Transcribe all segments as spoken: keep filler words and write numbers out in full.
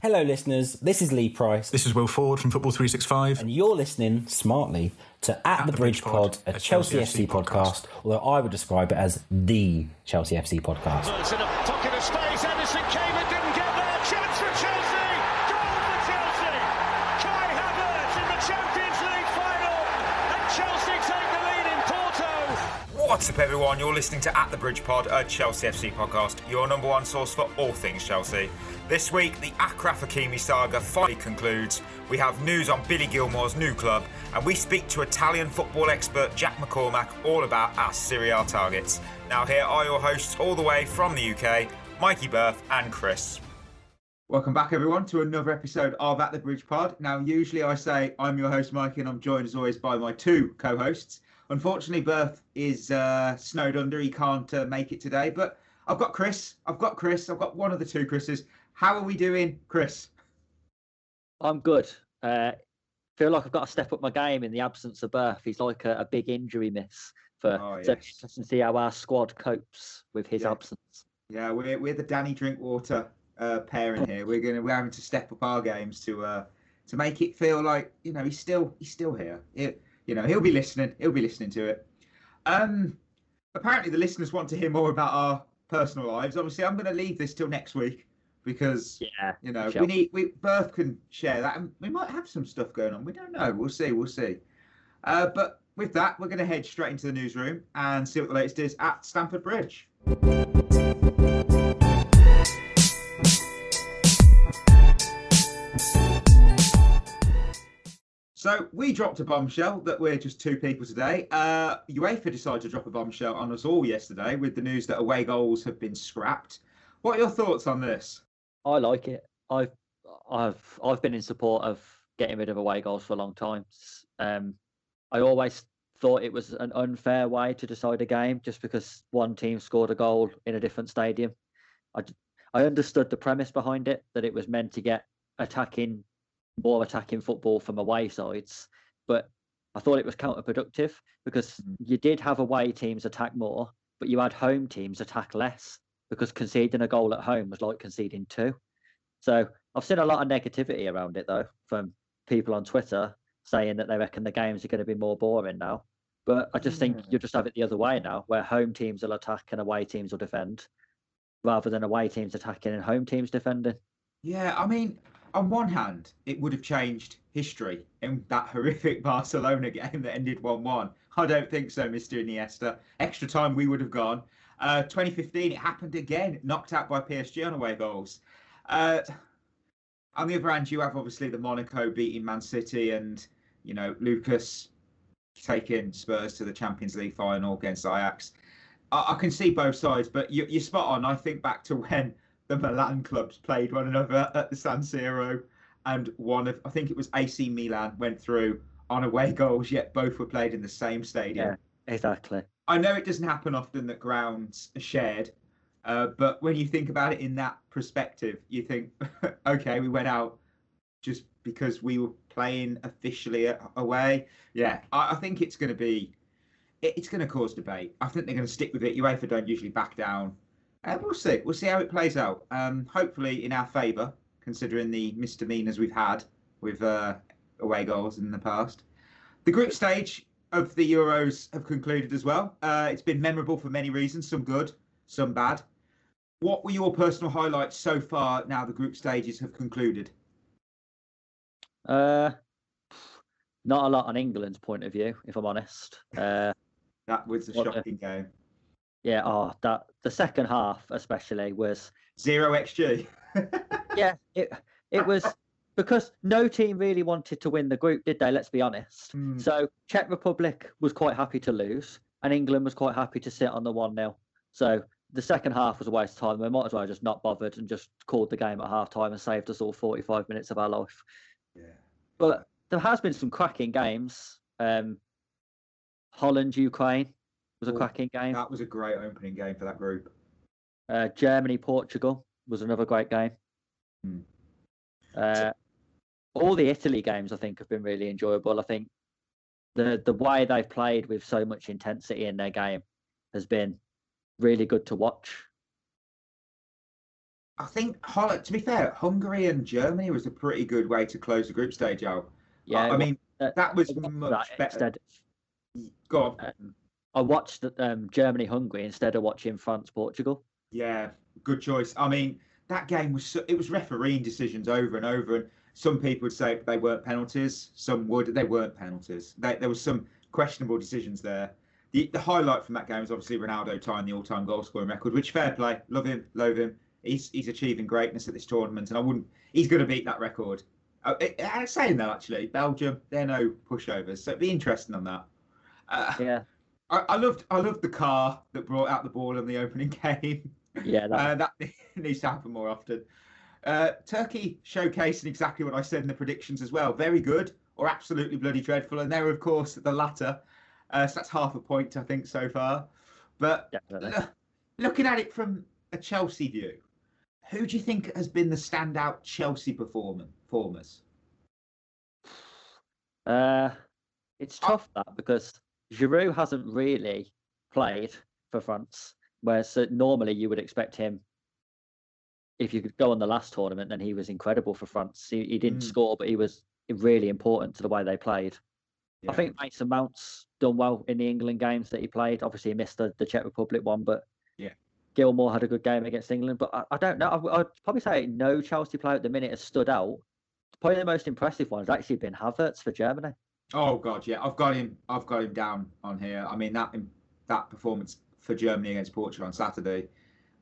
Hello listeners, this is Lee Price. This is Will Ford from Football three sixty-five. And you're listening, smartly, to At, At the, the Bridge, Bridge Pod, a Chelsea, Chelsea F C podcast. podcast, although I would describe it as the Chelsea F C podcast. Well, it's in a pocket of space, Henderson came and didn't get there, chance for Chelsea, goal for Chelsea, Kai Havertz in the Champions League final, and Chelsea take the lead in Porto. What's up everyone, you're listening to At the Bridge Pod, a Chelsea F C podcast, your number one source for all things Chelsea. This week, the Achraf Hakimi saga finally concludes. We have news on Billy Gilmour's new club, and we speak to Italian football expert Jack McCormack all about our Serie A targets. Now, here are your hosts all the way from the U K, Mikey Berth and Chris. Welcome back, everyone, to another episode of At the Bridge Pod. Now, usually I say I'm your host, Mikey, and I'm joined, as always, by my two co-hosts. Unfortunately, Berth is uh, snowed under. He can't uh, make it today, but I've got Chris. I've got Chris. I've got one of the two Chris's. How are we doing, Chris? I'm good. I uh, feel like I've got to step up my game in the absence of Berth. He's like a, a big injury miss. For, oh, yes. So it's interesting to see how our squad copes with his yeah. absence. Yeah, we're, we're the Danny Drinkwater uh, pairing here. We're going we're having to step up our games to uh, to make it feel like, you know, he's still he's still here. It, you know, he'll be listening. He'll be listening to it. Um, apparently, the listeners want to hear more about our personal lives. Obviously, I'm going to leave this till next week. Because yeah, you know sure. we need we Berth can share that, and we might have some stuff going on. We don't know. We'll see. We'll see. Uh, but with that, we're going to head straight into the newsroom and see what the latest is at Stamford Bridge. So we dropped a bombshell that we're just two people today. Uh, UEFA decided to drop a bombshell on us all yesterday with the news that away goals have been scrapped. What are your thoughts on this? I like it. I've I've I've been in support of getting rid of away goals for a long time. Um, I always thought it was an unfair way to decide a game just because one team scored a goal in a different stadium. I, I understood the premise behind it, that it was meant to get attacking, more attacking football from away sides, but I thought it was counterproductive because you did have away teams attack more, but you had home teams attack less. Because conceding a goal at home was like conceding two. So I've seen a lot of negativity around it, though, from people on Twitter saying that they reckon the games are going to be more boring now. But I just think you'll just have it the other way now, where home teams will attack and away teams will defend, rather than away teams attacking and home teams defending. Yeah, I mean, on one hand, it would have changed history in that horrific Barcelona game that ended one one. I don't think so, Mister Iniesta. Extra time, we would have gone. Uh, twenty fifteen, it happened again, knocked out by P S G on away goals. Uh, on the other hand, you have obviously the Monaco beating Man City and, you know, Lucas taking Spurs to the Champions League final against Ajax. I, I can see both sides, but you, you're spot on. I think back to when the Milan clubs played one another at the San Siro, and one of, I think it was A C Milan, went through on away goals, yet both were played in the same stadium. Yeah, exactly. I know it doesn't happen often that grounds are shared, uh, but when you think about it in that perspective, you think, okay, we went out just because we were playing officially away. Yeah, I, I think it's going to be, it, it's going to cause debate. I think they're going to stick with it. UEFA don't usually back down. Uh, we'll see. We'll see how it plays out. Um, hopefully in our favour, considering the misdemeanours we've had with uh, away goals in the past. The group stage of the Euros have concluded as well. Uh, it's been memorable for many reasons, some good, some bad. What were your personal highlights so far now the group stages have concluded? Uh, not a lot on England's point of view, if I'm honest. Uh, that was a shocking the, game. Yeah, oh, that the second half especially was... Zero X G. yeah, it it was... Because no team really wanted to win the group, did they? Let's be honest. Mm. So Czech Republic was quite happy to lose and England was quite happy to sit on the one nil. So the second half was a waste of time. We might as well have just not bothered and just called the game at half-time and saved us all forty-five minutes of our life. Yeah. But there has been some cracking games. Um, Holland-Ukraine was a oh, cracking game. That was a great opening game for that group. Uh, Germany-Portugal was another great game. Mm. Uh, All the Italy games, I think, have been really enjoyable. I think the the way they've played with so much intensity in their game has been really good to watch. I think, to be fair, Hungary and Germany was a pretty good way to close the group stage out. Yeah, I, I mean, uh, that was much that better. Instead, Go on. Uh, I watched um, Germany-Hungary instead of watching France-Portugal. Yeah, good choice. I mean, that game was so, it was refereeing decisions over and over, and some people would say they weren't penalties. Some would they weren't penalties. They, there was some questionable decisions there. The, the highlight from that game was obviously Ronaldo tying the all-time goal scoring record, which, fair play, love him, loathe him. He's he's achieving greatness at this tournament, and I wouldn't. He's going to beat that record. Uh, it, I'm saying that actually, Belgium, they're no pushovers, so it'd be interesting on that. Uh, yeah, I, I loved I loved the car that brought out the ball in the opening game. Yeah, that, uh, that needs to happen more often. Uh, Turkey showcasing exactly what I said in the predictions as well. Very good or absolutely bloody dreadful, and they're of course the latter. Uh, so that's half a point I think so far. But uh, looking at it from a Chelsea view, who do you think has been the standout Chelsea performers? Uh, it's tough I, that because Giroud hasn't really played for France, whereas so normally you would expect him. If you could go on the last tournament, then he was incredible for France. He, he didn't mm. score, but he was really important to the way they played. Yeah. I think Mason Mount's done well in the England games that he played. Obviously, he missed the, the Czech Republic one, but yeah, Gilmour had a good game against England. But I, I don't know. I, I'd probably say no Chelsea player at the minute has stood out. Probably the most impressive one has actually been Havertz for Germany. Oh God, yeah, I've got him. I've got him down on here. I mean that that performance for Germany against Portugal on Saturday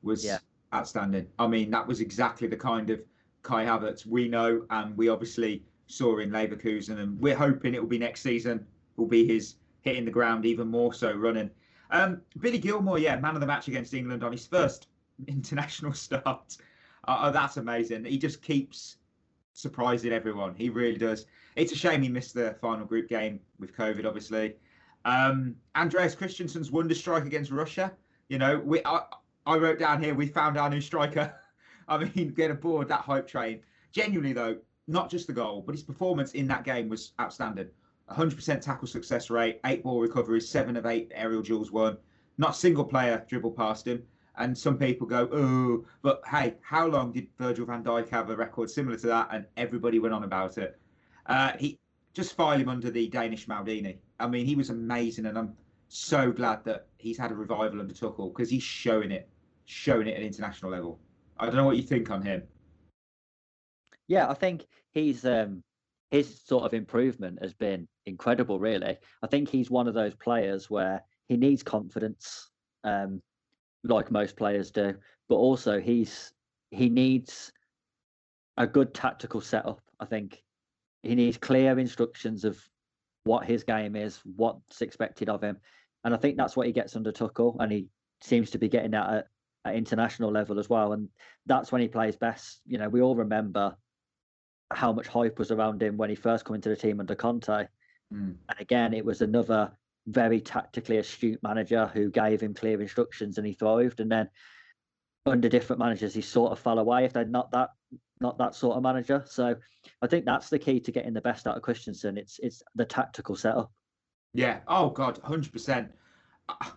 was. Yeah. Outstanding. I mean, that was exactly the kind of Kai Havertz we know, and we obviously saw in Leverkusen, and we're hoping it will be next season. Will be his hitting the ground even more so, running. Um, Billy Gilmour, yeah, man of the match against England on his first international start. Uh, oh, that's amazing. He just keeps surprising everyone. He really does. It's a shame he missed the final group game with COVID, obviously. Um, Andreas Christensen's wonder strike against Russia. You know, we are. I wrote down here, we found our new striker. I mean, get aboard that hype train. Genuinely, though, not just the goal, but his performance in that game was outstanding. one hundred percent tackle success rate, eight ball recoveries, seven of eight aerial duels won. Not a single player dribbled past him. And some people go, ooh, but hey, how long did Virgil van Dijk have a record similar to that? And everybody went on about it. Uh, he just file him under the Danish Maldini. I mean, he was amazing. And I'm so glad that he's had a revival under Tuchel because he's showing it. showing it at international level. I don't know what you think on him. Yeah, I think he's um, his sort of improvement has been incredible, really. I think he's one of those players where he needs confidence, um, like most players do, but also he's he needs a good tactical setup, I think. He needs clear instructions of what his game is, what's expected of him, and I think that's what he gets under Tuchel, and he seems to be getting that at at international level as well, and that's when he plays best. You know, we all remember how much hype was around him when he first came into the team under Conte, mm. and again it was another very tactically astute manager who gave him clear instructions and he thrived. And then under different managers he sort of fell away if they're not that not that sort of manager. So I think that's the key to getting the best out of Christensen. It's it's the tactical setup. Yeah. Oh God, one hundred percent.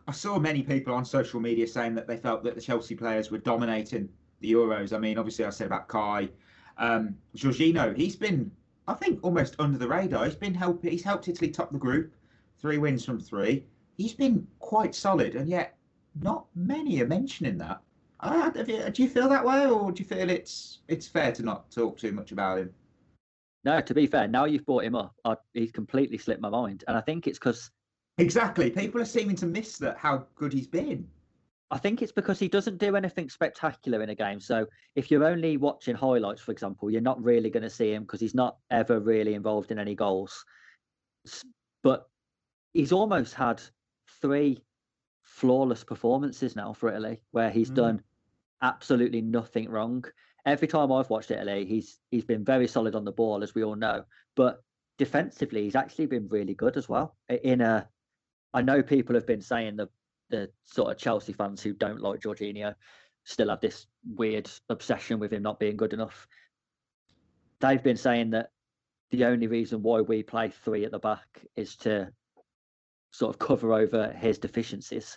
I saw many people on social media saying that they felt that the Chelsea players were dominating the Euros. I mean, obviously, I said about Kai. Um, Jorginho, he's been, I think, almost under the radar. He's been help, He's helped Italy top the group, three wins from three. He's been quite solid, and yet not many are mentioning that. Uh, you, do you feel that way, or do you feel it's it's fair to not talk too much about him? No, to be fair, now you've brought him up, I, he's completely slipped my mind, and I think it's because... Exactly. People are seeming to miss that, how good he's been. I think it's because he doesn't do anything spectacular in a game. So if you're only watching highlights, for example, you're not really going to see him because he's not ever really involved in any goals. But he's almost had three flawless performances now for Italy where he's mm. done absolutely nothing wrong. Every time I've watched Italy, he's he's been very solid on the ball, as we all know. But defensively, he's actually been really good as well in a... I know people have been saying the the sort of Chelsea fans who don't like Jorginho still have this weird obsession with him not being good enough. They've been saying that the only reason why we play three at the back is to sort of cover over his deficiencies.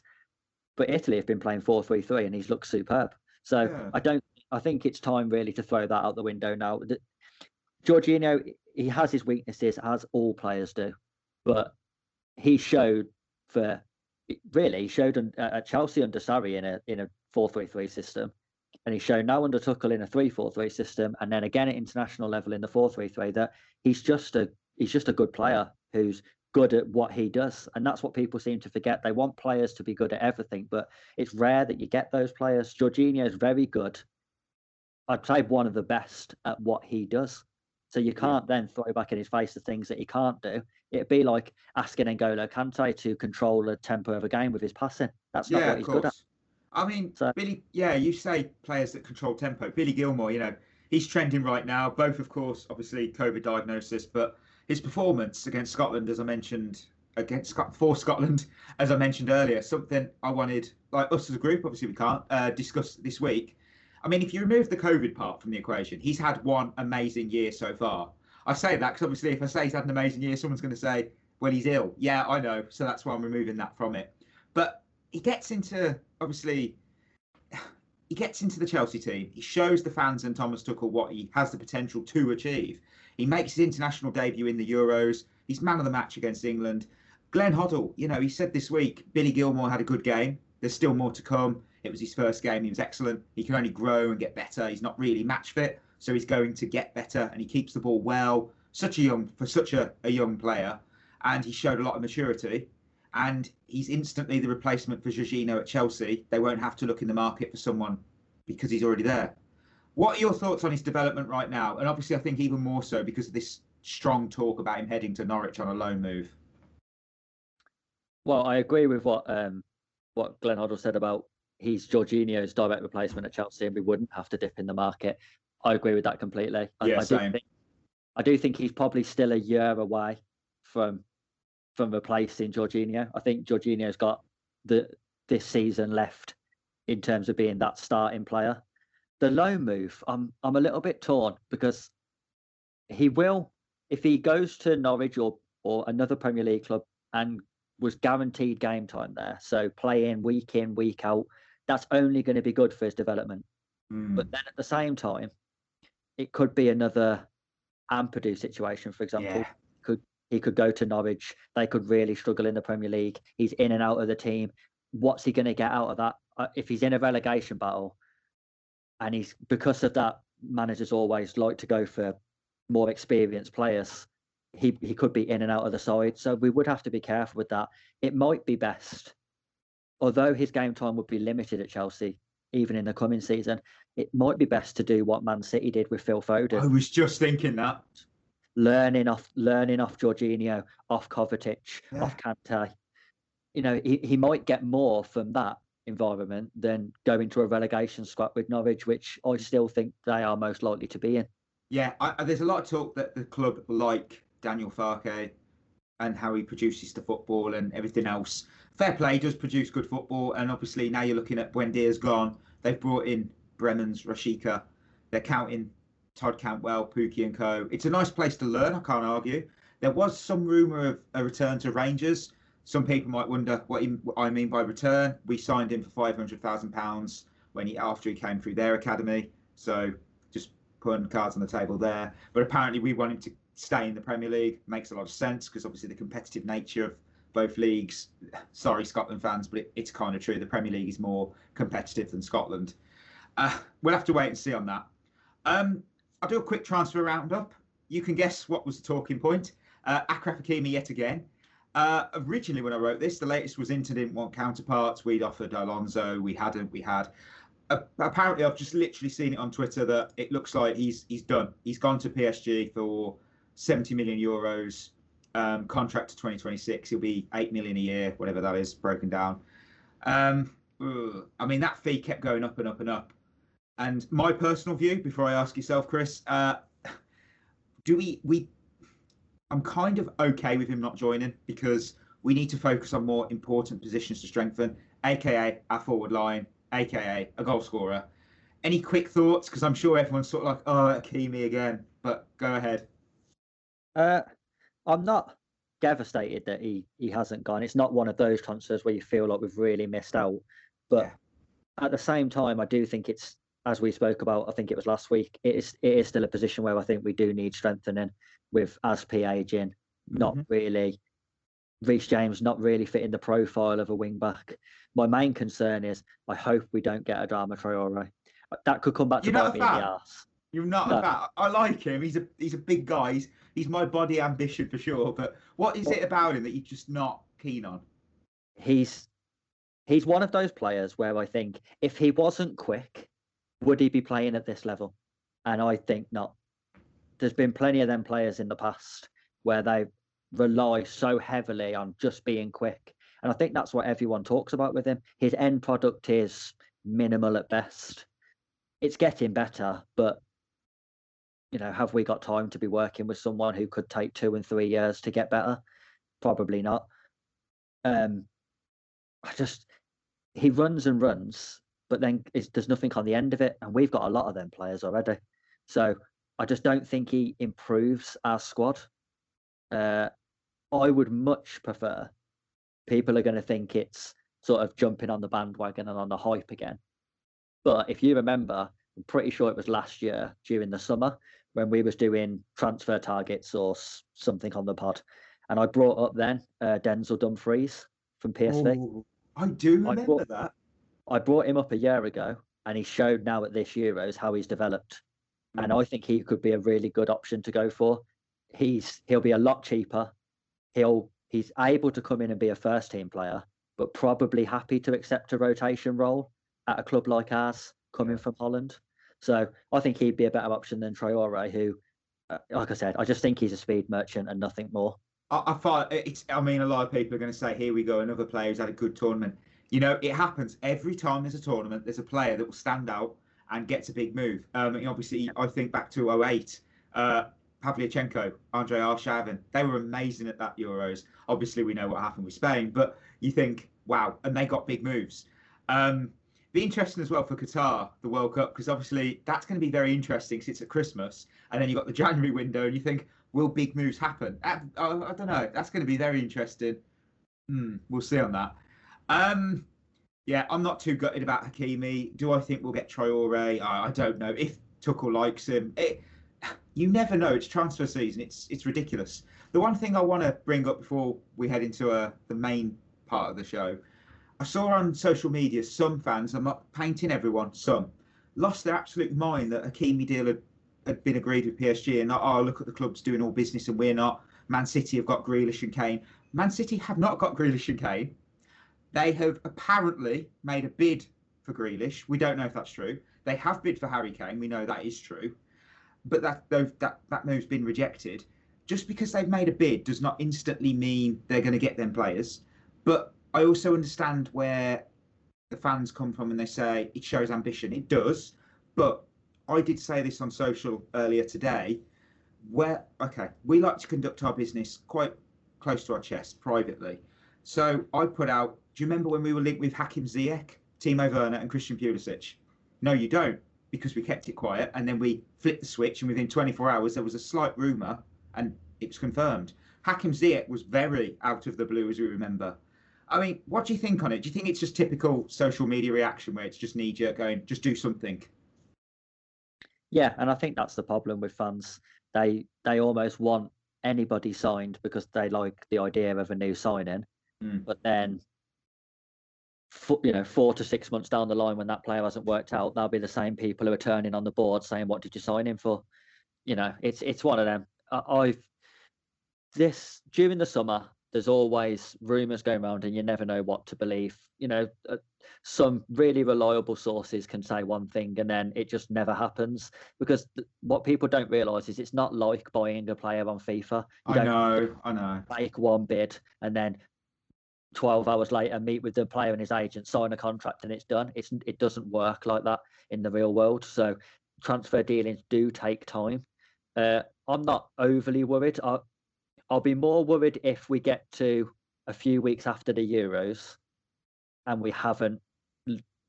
But Italy have been playing four three three and he's looked superb. So yeah. I don't I think it's time really to throw that out the window now. The, Jorginho, he has his weaknesses, as all players do, but he showed for really showed at uh, Chelsea under Sarri in a in a four three three system, and he's shown now under Tuchel in a three four three system, and then again at international level in the four three three, that he's just a he's just a good player who's good at what he does. And that's what people seem to forget. They want players to be good at everything, but it's rare that you get those players. Jorginho is very good. I'd say one of the best at what he does. So you can't then throw back in his face the things that he can't do. It'd be like asking N'Golo Kante to control the tempo of a game with his passing. That's not yeah, what he's good at. I mean, so, Billy, yeah, you say players that control tempo. Billy Gilmour, you know, he's trending right now. Both, of course, obviously COVID diagnosis, but his performance against Scotland, as I mentioned, against for Scotland, as I mentioned earlier, something I wanted, like us as a group, obviously we can't uh, discuss this week. I mean, if you remove the COVID part from the equation, he's had one amazing year so far. I say that because obviously if I say he's had an amazing year, someone's going to say, well, he's ill. Yeah, I know. So that's why I'm removing that from it. But he gets into, obviously, he gets into the Chelsea team. He shows the fans and Thomas Tuchel what he has the potential to achieve. He makes his international debut in the Euros. He's man of the match against England. Glenn Hoddle, you know, he said this week, Billy Gilmour had a good game. There's still more to come. It was his first game. He was excellent. He can only grow and get better. He's not really match fit, so he's going to get better. And he keeps the ball well. Such a young for such a, a young player, and he showed a lot of maturity. And he's instantly the replacement for Jorginho at Chelsea. They won't have to look in the market for someone because he's already there. What are your thoughts on his development right now? And obviously, I think even more so because of this strong talk about him heading to Norwich on a loan move. Well, I agree with what um, what Glenn Hoddle said about. He's Jorginho's direct replacement at Chelsea, and we wouldn't have to dip in the market. I agree with that completely. I, yeah, I, do, same. Think, I do think he's probably still a year away from from replacing Jorginho. I think Jorginho's got the this season left in terms of being that starting player. The loan move, I'm I'm a little bit torn because he will, if he goes to Norwich or or another Premier League club and was guaranteed game time there, so playing week in, week out, that's only going to be good for his development. Mm. But then at the same time, it could be another Ampadu situation, for example. Yeah. Could he could go to Norwich. They could really struggle in the Premier League. He's in and out of the team. What's he going to get out of that? Uh, if he's in a relegation battle, and he's because of that, managers always like to go for more experienced players. He, he could be in and out of the side. So we would have to be careful with that. It might be best. Although his game time would be limited at Chelsea, even in the coming season, it might be best to do what Man City did with Phil Foden. I was just thinking that. Learning off learning off Jorginho, off Kovacic, yeah. off Kante. You know, he, he might get more from that environment than going to a relegation squad with Norwich, which I still think they are most likely to be in. Yeah, I, there's a lot of talk that the club like Daniel Farke and how he produces the football and everything else. Fair play, does produce good football, and obviously now you're looking at Buendia's gone. They've brought in Bremen's Rashica. They're counting Todd Cantwell, Pukki and co. It's a nice place to learn, I can't argue. There was some rumour of a return to Rangers. Some people might wonder what, he, what I mean by return. We signed him for five hundred thousand pounds when he after he came through their academy. So just putting cards on the table there. But apparently we want him to stay in the Premier League. Makes a lot of sense because obviously the competitive nature of both leagues, sorry Scotland fans, but it, it's kind of true. The Premier League is more competitive than Scotland. Uh, we'll have to wait and see on that. Um, I'll do a quick transfer roundup. You can guess what was the talking point. Uh, Achraf Hakimi yet again. Uh, originally when I wrote this, the latest was Inter didn't want counterparts. We'd offered Alonso. We hadn't. We had. Uh, apparently, I've just literally seen it on Twitter that it looks like he's he's done. He's gone to P S G for seventy million euros. Um, contract to twenty twenty-six, he'll be eight million a year, whatever that is, broken down. Um, I mean, that fee kept going up and up and up. And my personal view, before I ask yourself, Chris, uh, do we, we, I'm kind of okay with him not joining because we need to focus on more important positions to strengthen, aka our forward line, aka a goal scorer. Any quick thoughts? Because I'm sure everyone's sort of like, oh, Hakimi again, but go ahead. Uh, I'm not devastated that he, he hasn't gone. It's not one of those transfers where you feel like we've really missed out. But yeah. At the same time, I do think it's as we spoke about, I think it was last week, it is it is still a position where I think we do need strengthening with Azpi aging, not mm-hmm. really, Reece James not really fitting the profile of a wing-back. My main concern is I hope we don't get Adama Traore. That could come back to bite me in the arse. You're not no. a fat. I like him. He's a he's a big guy. He's, he's my body ambition for sure. But what is it about him that you're just not keen on? He's he's one of those players where I think if he wasn't quick, would he be playing at this level? And I think not. There's been plenty of them players in the past where they rely so heavily on just being quick. And I think that's what everyone talks about with him. His end product is minimal at best. It's getting better, but you know, have we got time to be working with someone who could take two and three years to get better? Probably not. Um, I just, he runs and runs, but then it's, there's nothing on the end of it. And we've got a lot of them players already. So I just don't think he improves our squad. Uh, I would much prefer, people are going to think it's sort of jumping on the bandwagon and on the hype again. But if you remember, I'm pretty sure it was last year during the summer when we was doing transfer targets or something on the pod. And I brought up then uh, Denzel Dumfries from P S V. Oh, I do remember I brought, that. I brought him up a year ago and he showed now at this Euros how he's developed. Mm. And I think he could be a really good option to go for. He's He'll be a lot cheaper. He'll He's able to come in and be a first team player, but probably happy to accept a rotation role at a club like ours, coming from Holland. So I think he'd be a better option than Traore, who, uh, like I said, I just think he's a speed merchant and nothing more. I, I thought it's, I mean, a lot of people are going to say, here we go, another player who's had a good tournament. You know, it happens every time there's a tournament, there's a player that will stand out and gets a big move. Um, and obviously, I think back to oh eight, uh, Pavlyuchenko, Andrei Arshavin, they were amazing at that Euros. Obviously, we know what happened with Spain, but you think, wow, and they got big moves. Um, Be interesting as well for Qatar, the World Cup, because obviously that's going to be very interesting because it's at Christmas and then you've got the January window and you think, will big moves happen? I, I, I don't know. That's going to be very interesting. Mm, we'll see on that. Um, yeah, I'm not too gutted about Hakimi. Do I think we'll get Traore? I, I don't know. If Tuchel likes him, it, you never know. It's transfer season. It's it's ridiculous. The one thing I want to bring up before we head into uh, the main part of the show, I saw on social media some fans, I'm not painting everyone, some, lost their absolute mind that Hakimi deal had, had been agreed with P S G and oh, look at the clubs doing all business and we're not. Man City have got Grealish and Kane. Man City have not got Grealish and Kane. They have apparently made a bid for Grealish. We don't know if that's true. They have bid for Harry Kane. We know that is true. But that that, that move's been rejected. Just because they've made a bid does not instantly mean they're going to get them players. But I also understand where the fans come from and they say it shows ambition. It does. But I did say this on social earlier today where, OK, we like to conduct our business quite close to our chest privately. So I put out, do you remember when we were linked with Hakim Ziyech, Timo Werner and Christian Pulisic? No, you don't, because we kept it quiet. And then we flipped the switch and within twenty-four hours, there was a slight rumour and it was confirmed. Hakim Ziyech was very out of the blue, as we remember. I mean, what do you think on it? Do you think it's just typical social media reaction where it's just knee-jerk going, just do something? Yeah, and I think that's the problem with fans. They they almost want anybody signed because they like the idea of a new signing. Mm. But then, for, you know, four to six months down the line when that player hasn't worked out, they'll be the same people who are turning on the board saying, what did you sign him for? You know, it's it's one of them. I, I've this during the summer, there's always rumours going around and you never know what to believe. You know, uh, some really reliable sources can say one thing and then it just never happens because th- what people don't realise is it's not like buying a player on FIFA. You I know, I know. Make one bid and then twelve hours later meet with the player and his agent, sign a contract and it's done. It's It doesn't work like that in the real world. So transfer dealings do take time. Uh, I'm not overly worried. I, I'll be more worried if we get to a few weeks after the Euros and we haven't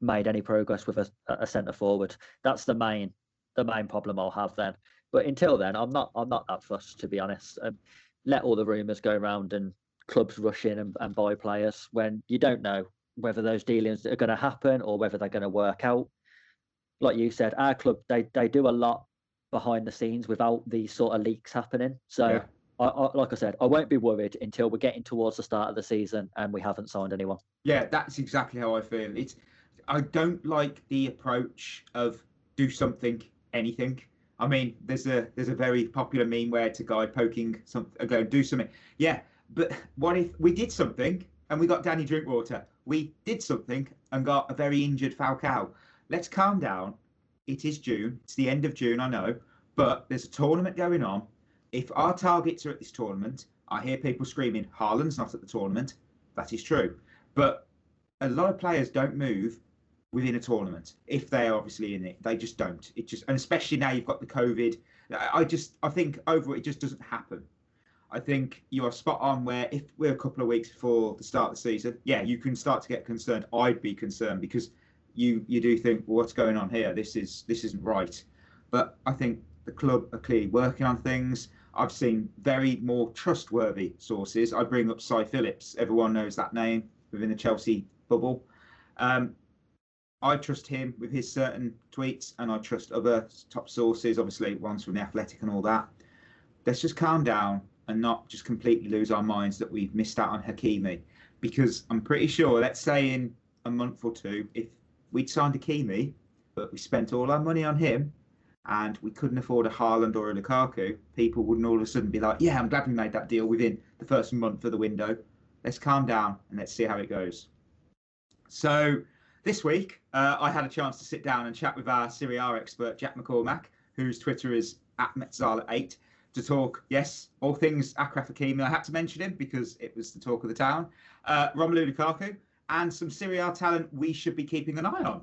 made any progress with a, a centre forward. That's the main the main problem I'll have then. But until then, I'm not I'm not that fussed, to be honest. Um, let all the rumours go around and clubs rush in and, and buy players when you don't know whether those dealings are going to happen or whether they're going to work out. like you said, our club, they they do a lot behind the scenes without these sort of leaks happening. So, yeah. I, I, like I said, I won't be worried until we're getting towards the start of the season and we haven't signed anyone. Yeah, that's exactly how I feel. It's I don't like the approach of do something, anything. I mean, there's a there's a very popular meme where it's a guy poking something, a go do something. Yeah, but what if we did something and we got Danny Drinkwater? We did something and got a very injured Falcao. Let's calm down. It is June. It's the end of June, I know, but there's a tournament going on. If our targets are at this tournament, I hear people screaming, Haaland's not at the tournament. That is true. But a lot of players don't move within a tournament if they are obviously in it. They just don't. It just, and especially now you've got the COVID. I just, I think overall it just doesn't happen. I think you are spot on where if we're a couple of weeks before the start of the season, yeah, you can start to get concerned. I'd be concerned because you you do think, well, what's going on here? This is this isn't right. But I think the club are clearly working on things. I've seen very more trustworthy sources. I bring up Cy Phillips. Everyone knows that name within the Chelsea bubble. Um, I trust him with his certain tweets, and I trust other top sources, obviously ones from The Athletic and all that. Let's just calm down and not just completely lose our minds that we've missed out on Hakimi. Because I'm pretty sure, let's say in a month or two, if we'd signed Hakimi, but we spent all our money on him, and we couldn't afford a Haaland or a Lukaku, people wouldn't all of a sudden be like, yeah, I'm glad we made that deal within the first month of the window. Let's calm down and let's see how it goes. So this week, uh, I had a chance to sit down and chat with our Serie A expert, Jack McCormack, whose Twitter is at Metzala eight, to talk, yes, all things Achraf Hakimi. I had to mention him because it was the talk of the town. Uh, Romelu Lukaku and some Serie A talent we should be keeping an eye on.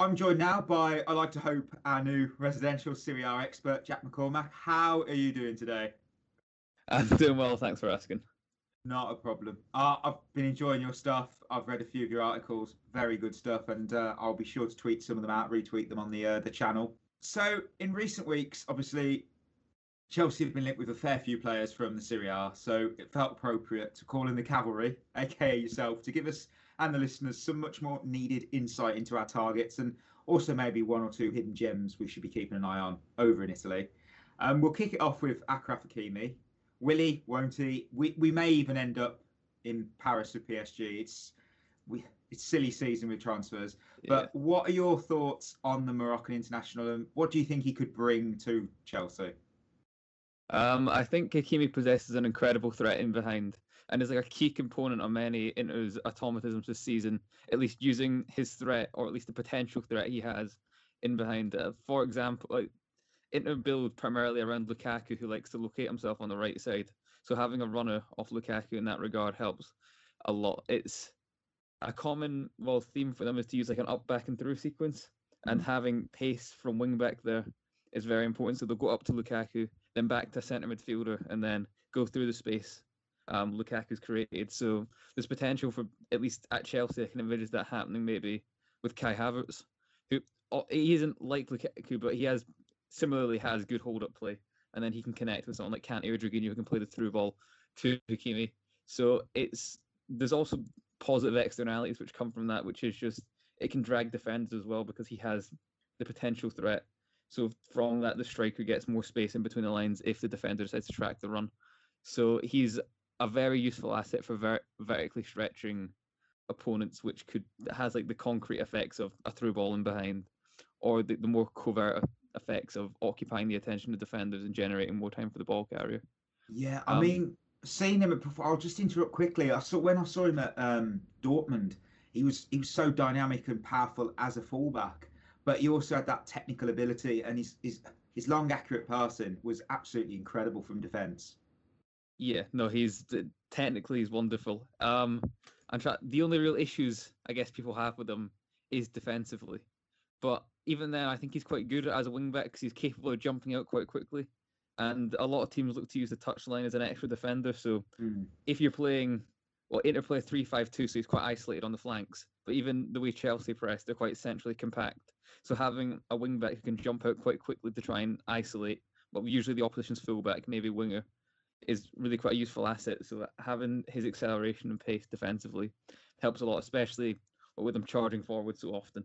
I'm joined now by, I like to hope, our new residential Serie A expert, Jack McCormack. How are you doing today? I'm doing well, thanks for asking. Not a problem. Uh, I've been enjoying your stuff. I've read a few of your articles, very good stuff, and uh, I'll be sure to tweet some of them out, retweet them on the, uh, the channel. So, in recent weeks, obviously, Chelsea have been linked with a fair few players from the Serie A, so it felt appropriate to call in the cavalry, aka yourself, to give us and the listeners some much more needed insight into our targets and also maybe one or two hidden gems we should be keeping an eye on over in Italy. Um, we'll kick it off with Achraf Hakimi. Will he, won't he? We we may even end up in Paris with P S G. It's we it's silly season with transfers. Yeah. But what are your thoughts on the Moroccan international and what do you think he could bring to Chelsea? Um, I think Hakimi possesses an incredible threat in behind and is like a key component on many Inter's automatisms this season, at least using his threat, or at least the potential threat he has in behind. Uh, for example, like Inter build primarily around Lukaku, who likes to locate himself on the right side. So having a runner off Lukaku in that regard helps a lot. It's a common well theme for them is to use like an up, back and through sequence, mm-hmm. and having pace from wing back there is very important. So they'll go up to Lukaku, then back to centre midfielder, and then go through the space um, Lukaku's created. So there's potential for, at least at Chelsea, I can envisage that happening maybe with Kai Havertz, who oh, he isn't like Lukaku, but he has similarly has good hold-up play, and then he can connect with someone like Kante or Jorginho who can play the through ball to Hakimi. So it's there's also positive externalities which come from that, which is just it can drag defenders as well because he has the potential threat. So from that, the striker gets more space in between the lines if the defender decides to track the run. So he's a very useful asset for ver- vertically stretching opponents, which could has like the concrete effects of a through ball in behind, or the, the more covert effects of occupying the attention of defenders and generating more time for the ball carrier. Yeah, I um, mean, seeing him, at, I'll just interrupt quickly. I saw when I saw him at um, Dortmund, he was he was so dynamic and powerful as a fullback. But he also had that technical ability, and his his his long, accurate passing was absolutely incredible from defence. Yeah, no, he's technically he's wonderful. Um, I'm trying. The only real issues I guess people have with him is defensively, but even then, I think he's quite good as a wing back because he's capable of jumping out quite quickly, and a lot of teams look to use the touchline as an extra defender. So mm. if you're playing, well, Inter play three five two, so he's quite isolated on the flanks. But even the way Chelsea press, they're quite centrally compact. So having a wing back who can jump out quite quickly to try and isolate, but usually the opposition's full back, maybe winger, is really quite a useful asset. So having his acceleration and pace defensively helps a lot, especially or with him charging forward so often.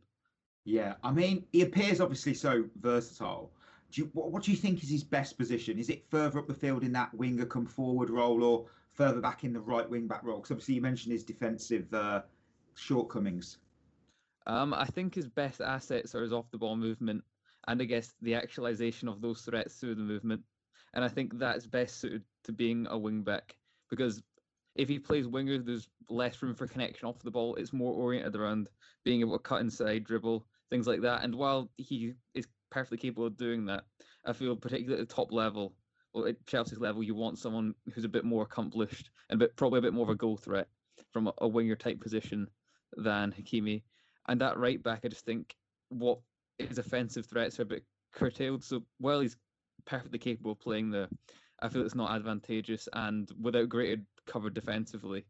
Yeah, I mean, he appears obviously so versatile. Do you, what, what do you think is his best position? Is it further up the field in that winger come forward role, or further back in the right wing back role? Because obviously you mentioned his defensive uh, shortcomings. Um, I think his best assets are his off the ball movement, and I guess the actualisation of those threats through the movement. And I think that's best suited to being a wing back, because if he plays winger, there's less room for connection off the ball. It's more oriented around being able to cut inside, dribble, things like that. And while he is perfectly capable of doing that, I feel particularly at the top level, or at Chelsea's level, you want someone who's a bit more accomplished and a bit, probably a bit more of a goal threat from a, a winger type position than Hakimi. And that right back, I just think what his offensive threats are a bit curtailed. So while he's perfectly capable of playing there, I feel it's not advantageous, and without greater cover defensively,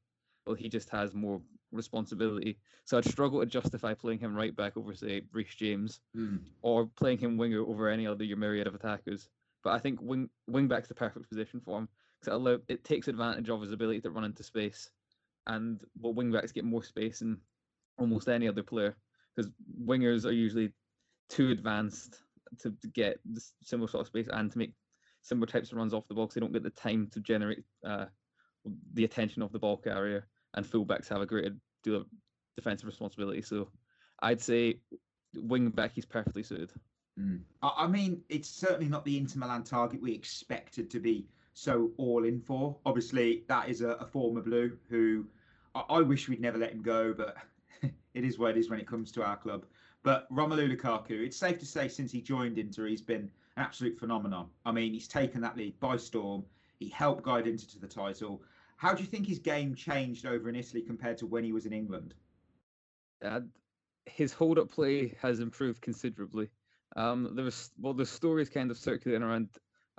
well, he just has more responsibility. So I'd struggle to justify playing him right back over, say, Reece James, mm. or playing him winger over any other your myriad of attackers. But I think wing wing back's the perfect position for him, because it, allow, it takes advantage of his ability to run into space, and well, wing backs get more space than almost any other player, because wingers are usually too advanced to get this similar sort of space and to make similar types of runs off the ball, because they don't get the time to generate uh, the attention of the ball carrier, and fullbacks have a greater deal of defensive responsibility. So I'd say wing back, he's perfectly suited. Mm. I mean, it's certainly not the Inter Milan target we expected to be so all in for. Obviously, that is a, a former Blue who I, I wish we'd never let him go, but it is what it is when it comes to our club. But Romelu Lukaku, it's safe to say since he joined Inter, he's been an absolute phenomenon. I mean, he's taken that league by storm. He helped guide Inter to the title. How do you think his game changed over in Italy compared to when he was in England? Uh, his hold-up play has improved considerably. Um, there was well, the stories kind of circulating around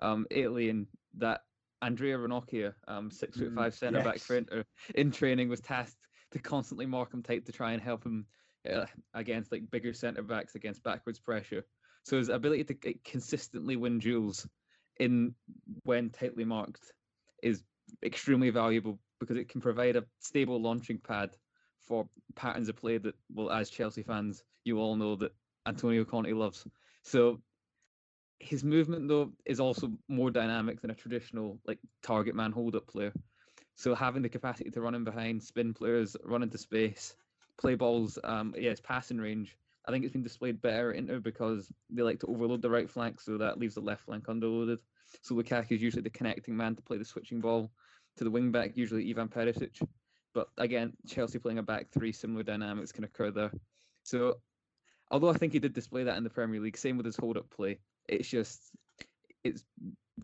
um, Italy, and that Andrea Ranocchia, um, six foot five mm, centre back yes. for Inter, in training was tasked to constantly mark him tight to try and help him uh, against like bigger centre backs against backwards pressure. So his ability to like, consistently win duels in when tightly marked is extremely valuable, because it can provide a stable launching pad for patterns of play that, well, as Chelsea fans, you all know that Antonio Conte loves. So his movement, though, is also more dynamic than a traditional like target man hold-up player. So having the capacity to run in behind, spin players, run into space, play balls, um, yes, passing range, I think it's been displayed better at Inter because they like to overload the right flank, so that leaves the left flank underloaded. So Lukaku is usually the connecting man to play the switching ball to the wing back, usually Ivan Perisic. But again, Chelsea playing a back three, similar dynamics can occur there. So although I think he did display that in the Premier League, same with his hold-up play, it's just it's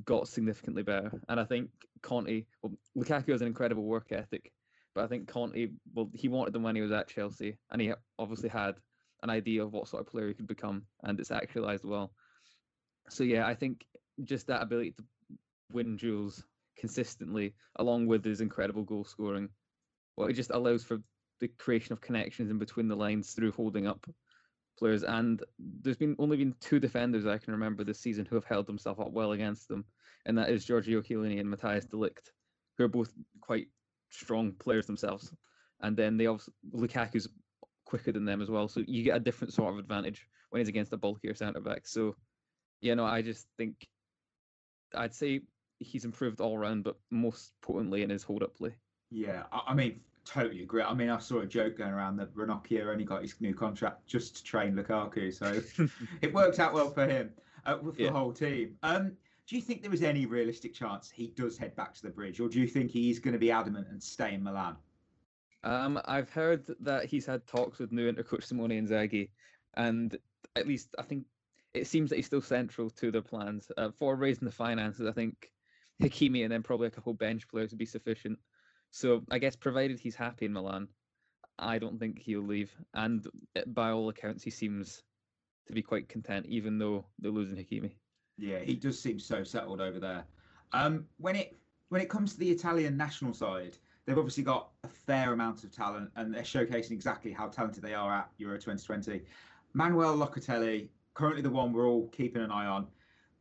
got significantly better. And I think Conte, well, Lukaku has an incredible work ethic, but I think Conte, well, he wanted them when he was at Chelsea, and he obviously had an idea of what sort of player he could become, and it's actualised well. So yeah, I think just that ability to win duels consistently, along with his incredible goal scoring, well, it just allows for the creation of connections in between the lines through holding up players. And there's been only been two defenders I can remember this season who have held themselves up well against them, and that is Giorgio Chiellini and Matthijs de Ligt, who are both quite strong players themselves. And then they also, Lukaku's quicker than them as well, so you get a different sort of advantage when he's against a bulkier centre-back. So, yeah, no, I just think I'd say he's improved all round, but most importantly in his hold-up play. Yeah, I mean, totally agree. I mean, I saw a joke going around that Ranocchia only got his new contract just to train Lukaku, so it worked out well for him, uh, for yeah. the whole team. Um, do you think there was any realistic chance he does head back to the Bridge, or do you think he's going to be adamant and stay in Milan? Um, I've heard that he's had talks with new Inter coach Simone Inzaghi, and at least I think it seems that he's still central to their plans. Uh, for raising the finances, I think Hakimi and then probably a couple bench players would be sufficient. So I guess provided he's happy in Milan, I don't think he'll leave. And by all accounts, he seems to be quite content, even though they're losing Hakimi. Yeah, he does seem so settled over there. Um, when it when it comes to the Italian national side, they've obviously got a fair amount of talent, and they're showcasing exactly how talented they are at Euro twenty twenty. Manuel Locatelli, currently the one we're all keeping an eye on.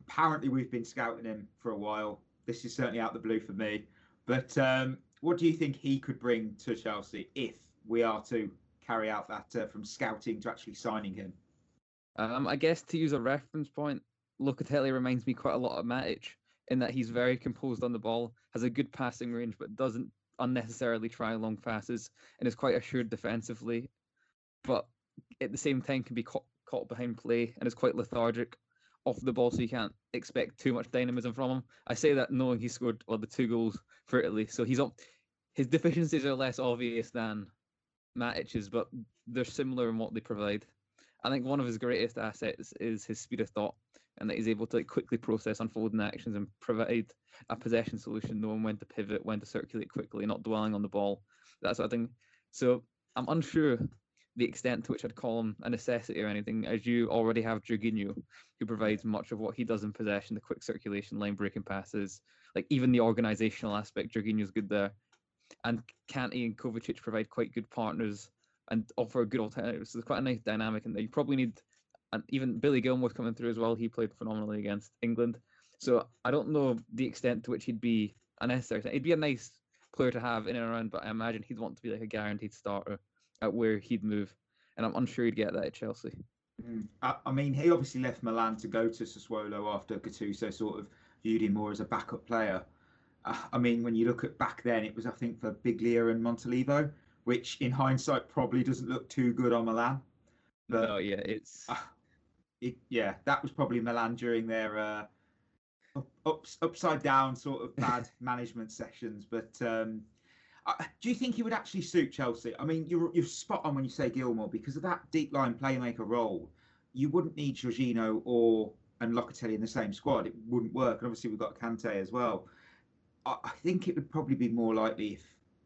Apparently, we've been scouting him for a while. This is certainly out the blue for me. But um, what do you think he could bring to Chelsea if we are to carry out that uh, from scouting to actually signing him? Um, I guess to use a reference point, Locatelli reminds me quite a lot of Matic in that he's very composed on the ball, has a good passing range, but doesn't unnecessarily try long passes and is quite assured defensively, but at the same time can be caught, caught behind play and is quite lethargic off the ball, so you can't expect too much dynamism from him. I say that knowing he scored well, the two goals for Italy, so he's up, his deficiencies are less obvious than Matic's, but they're similar in what they provide. I think one of his greatest assets is his speed of thought, and that he's able to like, quickly process unfolding actions and provide a possession solution, knowing when to pivot, when to circulate quickly, not dwelling on the ball, that sort of thing. So I'm unsure the extent to which I'd call him a necessity or anything, as you already have Jorginho, who provides much of what he does in possession, the quick circulation, line-breaking passes, like even the organisational aspect, Jorginho's good there. And Kante and Kovacic provide quite good partners and offer good alternatives. So there's quite a nice dynamic in there. You probably need, and even Billy Gilmour coming through as well. He played phenomenally against England. So I don't know the extent to which he'd be a necessary. He'd be a nice player to have in and around, but I imagine he'd want to be like a guaranteed starter at where he'd move. And I'm unsure he'd get that at Chelsea. Mm. I, I mean, he obviously left Milan to go to Sassuolo after Gattuso sort of viewed him more as a backup player. Uh, I mean, when you look at back then, it was, I think, for Biglia and Montalivo, which in hindsight probably doesn't look too good on Milan. But no, yeah, it's... Uh, it, yeah, that was probably Milan during their uh, up, ups, upside-down sort of bad management sessions. But um, uh, do you think he would actually suit Chelsea? I mean, you're, you're spot on when you say Gilmour, because of that deep-line playmaker role, you wouldn't need Jorginho or and Locatelli in the same squad. It wouldn't work. And obviously, we've got Kante as well. I, I think it would probably be more likely if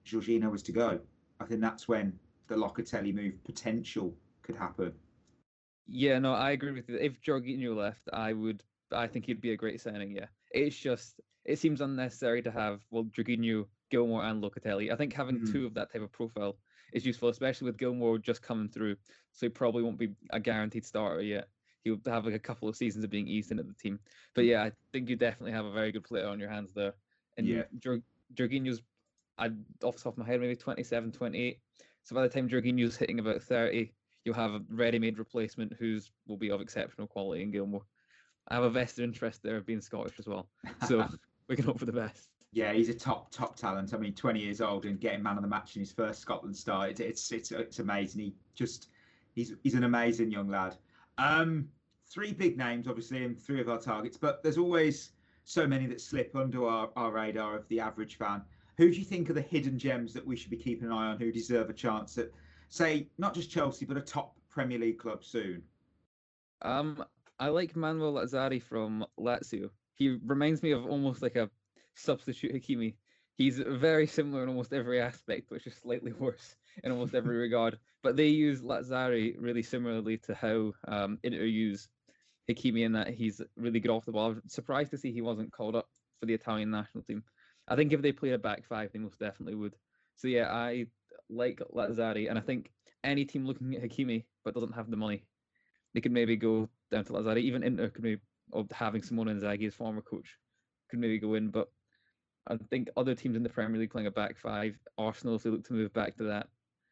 Jorginho was to go. I think that's when the Locatelli move potential could happen. Yeah, no, I agree with you. If Jorginho left, I would, I think he'd be a great signing, yeah. It's just, it seems unnecessary to have, well, Jorginho, Gilmour and Locatelli. I think having mm. two of that type of profile is useful, especially with Gilmour just coming through. So he probably won't be a guaranteed starter yet. He'll have like a couple of seasons of being eased into the team. But yeah, I think you definitely have a very good player on your hands there. And yeah. Jor- Jorginho's, I'd, off the top of my head, maybe twenty-seven, twenty-eight. So by the time Jorginho's hitting about thirty, you'll have a ready-made replacement who's will be of exceptional quality in Gilmour. I have a vested interest there of being Scottish as well, so we can hope for the best. Yeah, he's a top, top talent. I mean, twenty years old and getting man of the match in his first Scotland start. It's it's it's amazing. He just he's he's an amazing young lad. Um, three big names, obviously, and three of our targets, but there's always so many that slip under our, our radar of the average fan. Who do you think are the hidden gems that we should be keeping an eye on who deserve a chance at, say, not just Chelsea, but a top Premier League club soon? Um, I like Manuel Lazzari from Lazio. He reminds me of almost like a substitute Hakimi. He's very similar in almost every aspect, which is slightly worse in almost every regard. But they use Lazzari really similarly to how um, Inter use Hakimi in that he's really good off the ball. I was surprised to see he wasn't called up for the Italian national team. I think if they played a back five, they most definitely would. So yeah, I like Lazzari, and I think any team looking at Hakimi but doesn't have the money, they could maybe go down to Lazzari. Even Inter could maybe, or having Simone Inzaghi as former coach, could maybe go in. But I think other teams in the Premier League playing a back five, Arsenal if they look to move back to that,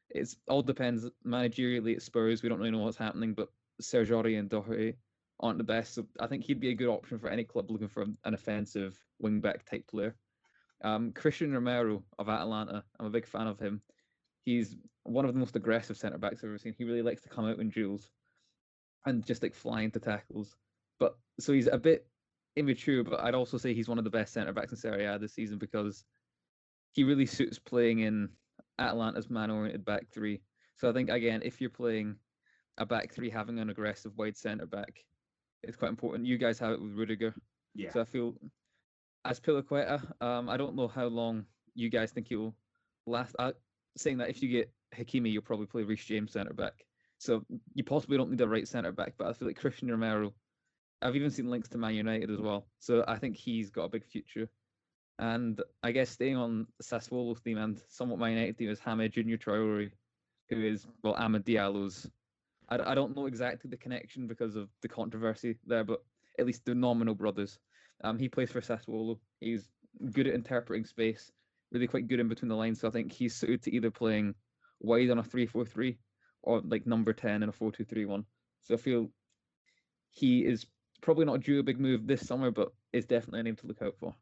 it's all depends managerially at Spurs. We don't really know what's happening, but Serge Aurier and Doherty aren't the best. So I think he'd be a good option for any club looking for an offensive wing back type player. Um, Christian Romero of Atalanta, I'm a big fan of him. He's one of the most aggressive centre-backs I've ever seen. He really likes to come out in duels and just like fly into tackles. But so he's a bit immature, but I'd also say he's one of the best centre-backs in Serie A this season because he really suits playing in Atalanta's man-oriented back three. So I think, again, if you're playing a back three, having an aggressive wide centre-back, it's quite important. You guys have it with Rudiger. Yeah. So I feel... As Azpilicueta, um, I don't know how long you guys think he'll last. Uh, saying that if you get Hakimi, you'll probably play Reece James centre-back. So you possibly don't need a right centre-back, but I feel like Christian Romero, I've even seen links to Man United as well. So I think he's got a big future. And I guess staying on Sassuolo's theme and somewhat Man United theme is James Junior Traore, who is, well, Amad Diallo's. I, I don't know exactly the connection because of the controversy there, but at least they're nominal brothers. Um, he plays for Sassuolo. He's good at interpreting space, really quite good in between the lines. So I think he's suited to either playing wide on a three four three or like number ten in a four two three one. So I feel he is probably not due a big move this summer, but it's definitely a name to look out for.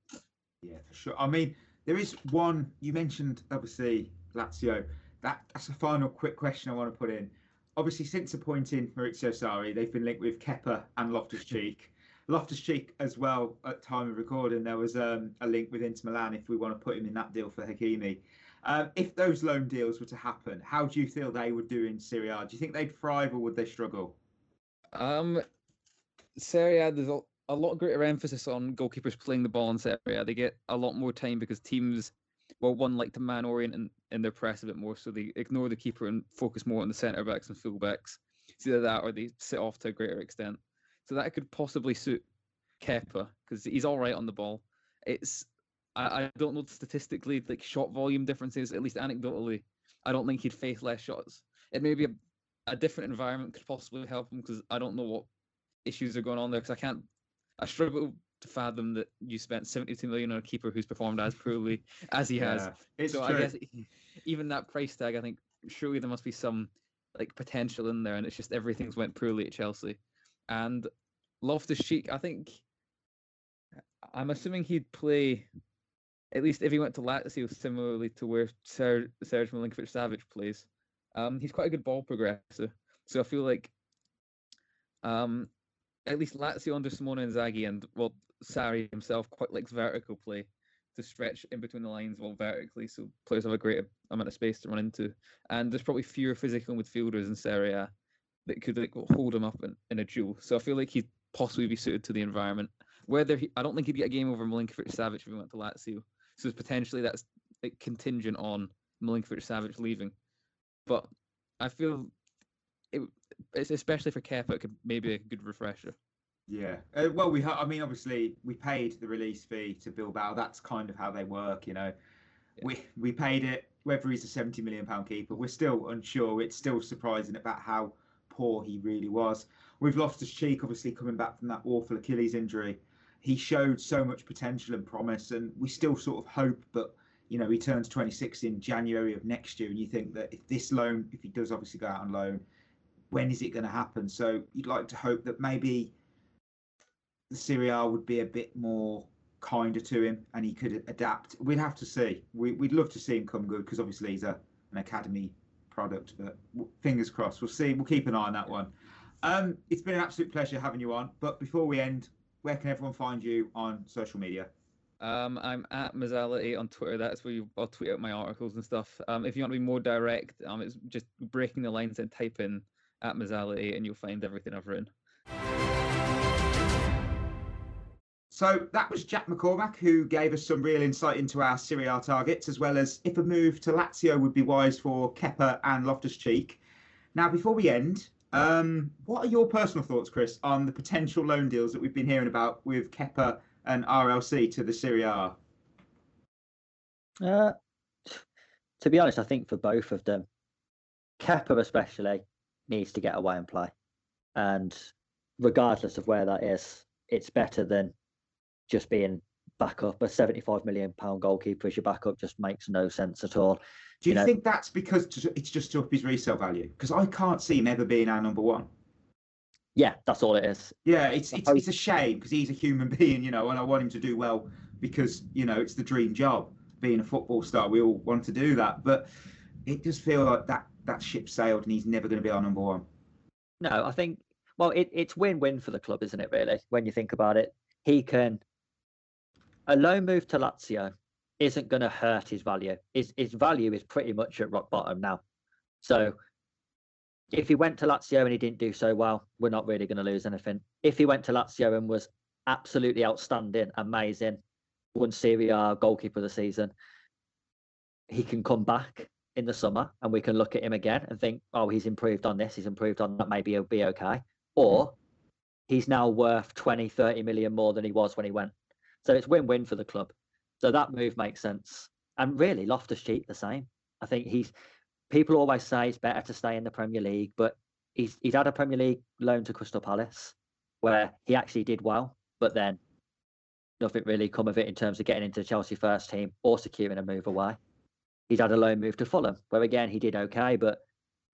Yeah, for sure. I mean, there is one, you mentioned, obviously, Lazio. That, that's a final quick question I want to put in. Obviously, since appointing Maurizio Sarri, they've been linked with Kepa and Loftus-Cheek. Loftus-Cheek as well, at time of recording, there was um, a link with Inter Milan if we want to put him in that deal for Hakimi. Um, if those loan deals were to happen, how do you feel they would do in Serie A? Do you think they'd thrive or would they struggle? Um, Serie A, there's a, a lot greater emphasis on goalkeepers playing the ball in Serie A. They get a lot more time because teams, well, one, like to man-orient in, in their press a bit more, so they ignore the keeper and focus more on the centre-backs and full-backs. It's either that or they sit off to a greater extent. So that could possibly suit Kepa because he's all right on the ball. It's I, I don't know statistically, like shot volume differences, at least anecdotally. I don't think he'd face less shots. It may be a, a different environment could possibly help him because I don't know what issues are going on there because I can't, I struggle to fathom that you spent seventy-two million on a keeper who's performed as poorly as he has. Yeah, it's so true. I guess even that price tag, I think surely there must be some like potential in there and it's just everything's went poorly at Chelsea. And Loftus-Cheek, I think, I'm assuming he'd play, at least if he went to Lazio, similarly to where Serge Milinkovic-Savic plays. Um, he's quite a good ball progressor. So I feel like um, at least Lazio under Simone Inzaghi and, well, Sarri himself quite likes vertical play to stretch in between the lines well vertically, so players have a great amount of space to run into. And there's probably fewer physical midfielders in Serie A that could like hold him up in, in a duel. So I feel like he'd possibly be suited to the environment. Whether he, I don't think he'd get a game over Milinkovic-Savic if he went to Lazio. So potentially that's like contingent on Milinkovic-Savic leaving. But I feel it, it's especially for Kepa, it could maybe a good refresher. Yeah. Uh, well, we ha- I mean, obviously we paid the release fee to Bilbao. That's kind of how they work, you know. Yeah. We we paid it. Whether he's a seventy million pound keeper, we're still unsure. It's still surprising about how poor he really was. We've lost his cheek, obviously, coming back from that awful Achilles injury. He showed so much potential and promise, and we still sort of hope, but, you know, he turns twenty-six in January of next year, and you think that if this loan, if he does obviously go out on loan, when is it going to happen? So you'd like to hope that maybe the Serie A would be a bit more kinder to him, and he could adapt. We'd have to see. We, we'd love to see him come good, because obviously he's a, an academy product, but fingers crossed. We'll see. We'll keep an eye on that one. Um, it's been an absolute pleasure having you on. But before we end, where can everyone find you on social media? Um, I'm at Mazzality on Twitter. That's where you, I'll tweet out my articles and stuff. Um, if you want to be more direct, um, it's just breaking the lines and type in at Mazzality and you'll find everything I've written. So that was Jack McCormack, who gave us some real insight into our Serie A targets, as well as if a move to Lazio would be wise for Kepa and Loftus-Cheek. Now, before we end, um, what are your personal thoughts, Chris, on the potential loan deals that we've been hearing about with Kepa and R L C to the Serie A? Uh, to be honest, I think for both of them, Kepa especially needs to get away and play. And regardless of where that is, it's better than just being backup. A seventy-five million pound goalkeeper as your backup just makes no sense at all. Do you, you know, think that's because it's just to up his resale value? Because I can't see him ever being our number one. Yeah, that's all it is. Yeah, it's it's, it's a shame because he's a human being, you know, and I want him to do well because, you know, it's the dream job. Being a football star, we all want to do that. But it does feel like that, that ship sailed and he's never going to be our number one. No, I think, well, it, it's win-win for the club, isn't it, really, when you think about it? He can... A loan move to Lazio isn't going to hurt his value. His, his value is pretty much at rock bottom now. So if he went to Lazio and he didn't do so well, we're not really going to lose anything. If he went to Lazio and was absolutely outstanding, amazing, won Serie A goalkeeper of the season, he can come back in the summer and we can look at him again and think, oh, he's improved on this, he's improved on that, maybe he'll be okay. Or he's now worth twenty, thirty million more than he was when he went. So it's win-win for the club. So that move makes sense. And really, Loftus-Cheek the same. I think he's. People always say it's better to stay in the Premier League, but he's he's had a Premier League loan to Crystal Palace where he actually did well, but then nothing really come of it in terms of getting into the Chelsea first team or securing a move away. He's had a loan move to Fulham where, again, he did okay, but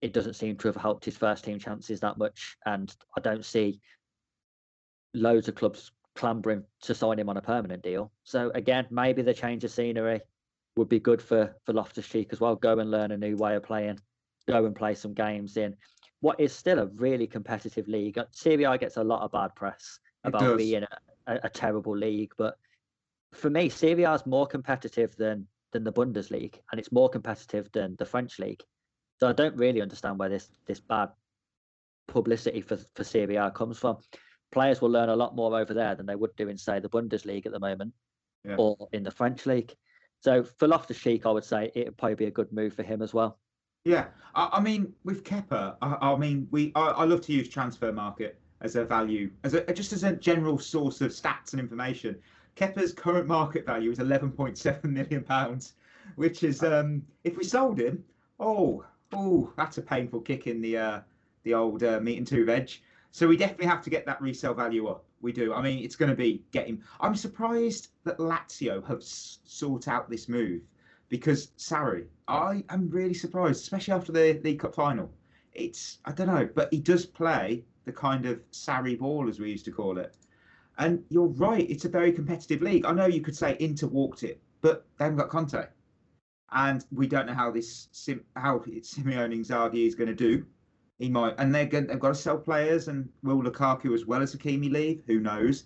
it doesn't seem to have helped his first team chances that much. And I don't see loads of clubs clambering to sign him on a permanent deal. So again, maybe the change of scenery would be good for, for Loftus-Cheek as well. Go and learn a new way of playing. Go and play some games in what is still a really competitive league. Serie A gets a lot of bad press about being a, a, a terrible league. But for me, Serie A is more competitive than, than the Bundesliga, and it's more competitive than the French league. So I don't really understand where this, this bad publicity for, for Serie A comes from. Players will learn a lot more over there than they would do in, say, the Bundesliga at the moment, yeah, or in the French league. So for Loftus-Cheek, I would say it would probably be a good move for him as well. Yeah, I, I mean, with Kepa, I, I mean, we I, I love to use transfer market as a value, as a, just as a general source of stats and information. Kepa's current market value is eleven point seven million pounds, which is, um, if we sold him, oh, oh, that's a painful kick in the uh, the old uh, meat and two veg. So we definitely have to get that resale value up. We do. I mean, it's going to be getting. I'm surprised that Lazio have s- sought out this move, because Sarri, I am really surprised, especially after the League Cup final. It's, I don't know, but he does play the kind of Sarri ball, as we used to call it. And you're right, it's a very competitive league. I know you could say Inter walked it, but they haven't got Conte. And we don't know how this Sim, how Simeone Inzaghi is going to do. He might, and they're going, they've got to sell players. And will Lukaku as well as Hakimi leave? Who knows?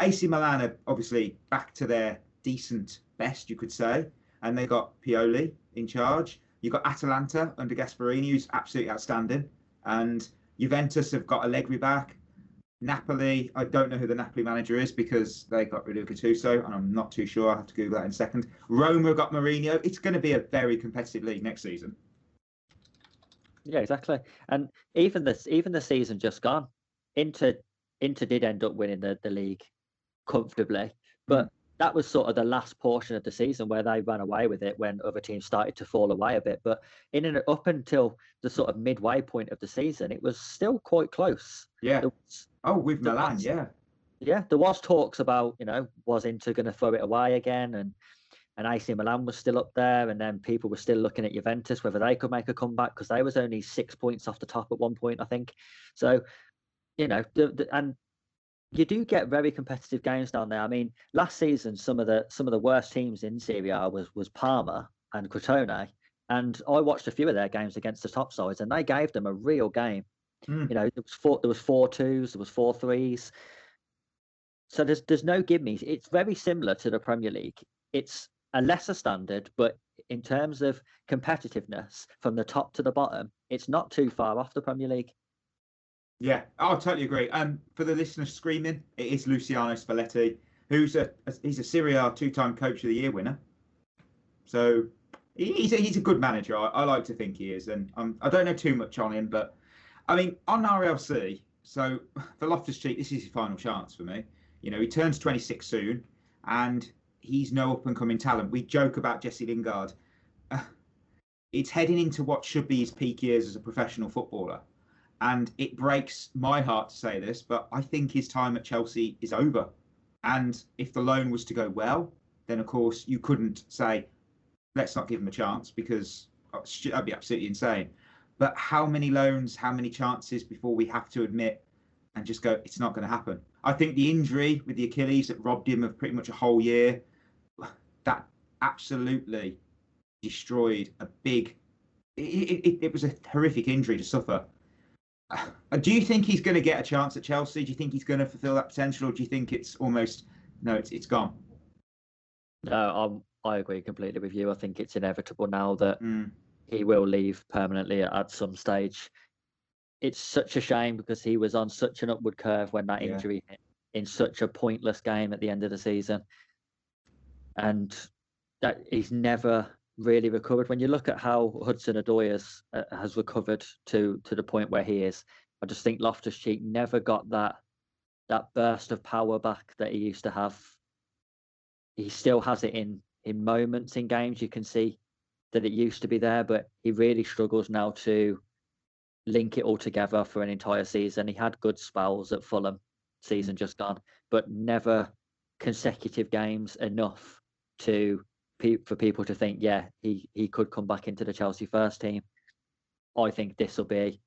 A C Milan are obviously back to their decent best, you could say. And they got Pioli in charge. You've got Atalanta under Gasperini, who's absolutely outstanding. And Juventus have got Allegri back. Napoli, I don't know who the Napoli manager is because they got rid of Gattuso, and I'm not too sure. I'll have to Google that in a second. Roma got Mourinho. It's going to be a very competitive league next season. Yeah, exactly. And even this, even the season just gone, Inter, Inter did end up winning the, the league comfortably, but that was sort of the last portion of the season where they ran away with it when other teams started to fall away a bit. But in and up until the sort of midway point of the season, it was still quite close. Yeah. Was, oh, with Milan, was, yeah, yeah. There was talks about, you know, was Inter going to throw it away again, and. And A C Milan was still up there, and then people were still looking at Juventus, whether they could make a comeback, because they was only six points off the top at one point, I think. So, you know, the, the, and you do get very competitive games down there. I mean, last season, some of the some of the worst teams in Serie A was, was Parma and Crotone, and I watched a few of their games against the top sides, and they gave them a real game. Mm. You know, there was four, there was four twos, there was four threes. So there's there's no gimmes. It's very similar to the Premier League. It's a lesser standard, but in terms of competitiveness from the top to the bottom, it's not too far off the Premier League. Yeah, I totally agree. And um, for the listeners screaming, it is Luciano Spalletti, who's a he's a Serie A two-time Coach of the Year winner. So he's a, he's a good manager. I, I like to think he is, and I'm, I don't know too much on him, but I mean on R L C. So for Loftus-Cheek, this is his final chance for me. You know, he turns twenty-six soon, and he's no up-and-coming talent. We joke about Jesse Lingard. Uh, it's heading into what should be his peak years as a professional footballer. And it breaks my heart to say this, but I think his time at Chelsea is over. And if the loan was to go well, then, of course, you couldn't say, let's not give him a chance, because that'd be absolutely insane. But how many loans, how many chances before we have to admit and just go, it's not going to happen? I think the injury with the Achilles that robbed him of pretty much a whole year, that absolutely destroyed a big... It, it, it was a horrific injury to suffer. Do you think he's going to get a chance at Chelsea? Do you think he's going to fulfil that potential? Or do you think it's almost... No, it's it's gone. No, I'm, I agree completely with you. I think it's inevitable now that mm. he will leave permanently at, at some stage. It's such a shame because he was on such an upward curve when that yeah. injury hit in such a pointless game at the end of the season. And that he's never really recovered. When you look at how Hudson-Odoi uh, has recovered to to the point where he is, I just think Loftus-Cheek never got that that burst of power back that he used to have. He still has it in in moments in games. You can see that it used to be there, but he really struggles now to link it all together for an entire season. He had good spells at Fulham, season just gone, but never consecutive games enough to for people to think, yeah, he he could come back into the Chelsea first team. I think this will be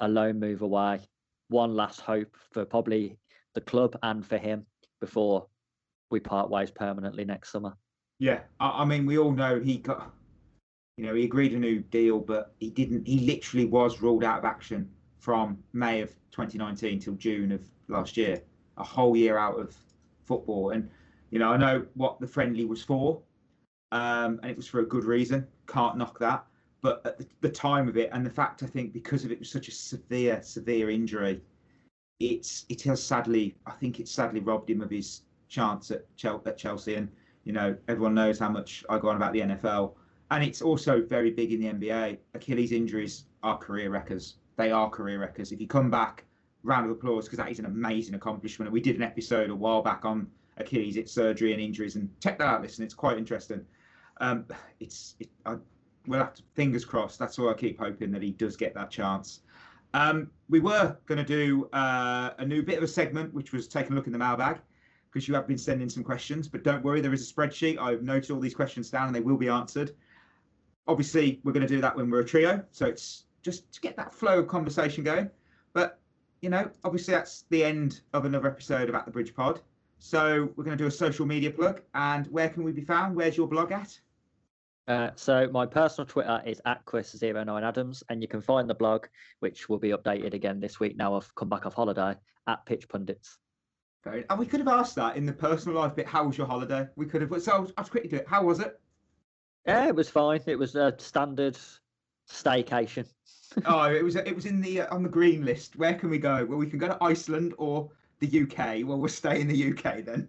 a loan move away, one last hope for probably the club and for him before we part ways permanently next summer. Yeah, I, I mean, we all know he got, you know, he agreed a new deal, but he didn't, he literally was ruled out of action from May of twenty nineteen till June of last year, a whole year out of football. And, you know, I know what the friendly was for, um, and it was for a good reason. Can't knock that. But at the, the time of it, and the fact, I think, because of it was such a severe, severe injury, it's it has sadly, I think it sadly robbed him of his chance at Chelsea. And, you know, everyone knows how much I go on about the N F L. And it's also very big in the N B A. Achilles injuries are career wreckers. They are career wreckers. If you come back, round of applause, because that is an amazing accomplishment. And we did an episode a while back on Achilles, its surgery and injuries. And check that out, listen, it's quite interesting. Um, it's... It, I, We'll have to, fingers crossed. That's all I keep hoping, that he does get that chance. Um, we were going to do uh, a new bit of a segment, which was taking a look in the mailbag, because you have been sending some questions. But don't worry, there is a spreadsheet. I've noted all these questions down and they will be answered. Obviously, we're going to do that when we're a trio. So it's just to get that flow of conversation going. But, you know, obviously that's the end of another episode of At the Bridge Pod. So we're going to do a social media plug. And where can we be found? Where's your blog at? Uh, so my personal Twitter is at Chris zero nine Adams, and you can find the blog, which will be updated again this week now I've come back off holiday, at Pitch Pundits. Great. And we could have asked that in the personal life bit. How was your holiday? We could have. So I'll quickly do it. How was it? Yeah, it was fine. It was a standard staycation. oh, it was. It was in the uh, on the green list. Where can we go? Well, we can go to Iceland or the U K. Well, we'll stay in the U K then.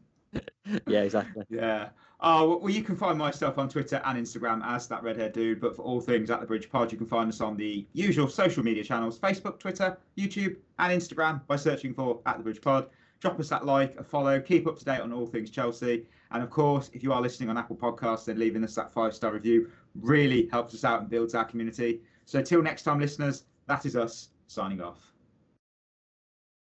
yeah, exactly. yeah. Oh, well, you can find myself on Twitter and Instagram as that redhead dude. But for all things At the Bridge Pod, you can find us on the usual social media channels, Facebook, Twitter, YouTube and Instagram by searching for At the Bridge Pod. Drop us that like, a follow, keep up to date on all things Chelsea. And of course, if you are listening on Apple Podcasts, then leaving us that five-star review really helps us out and builds our community. So till next time, listeners, that is us signing off.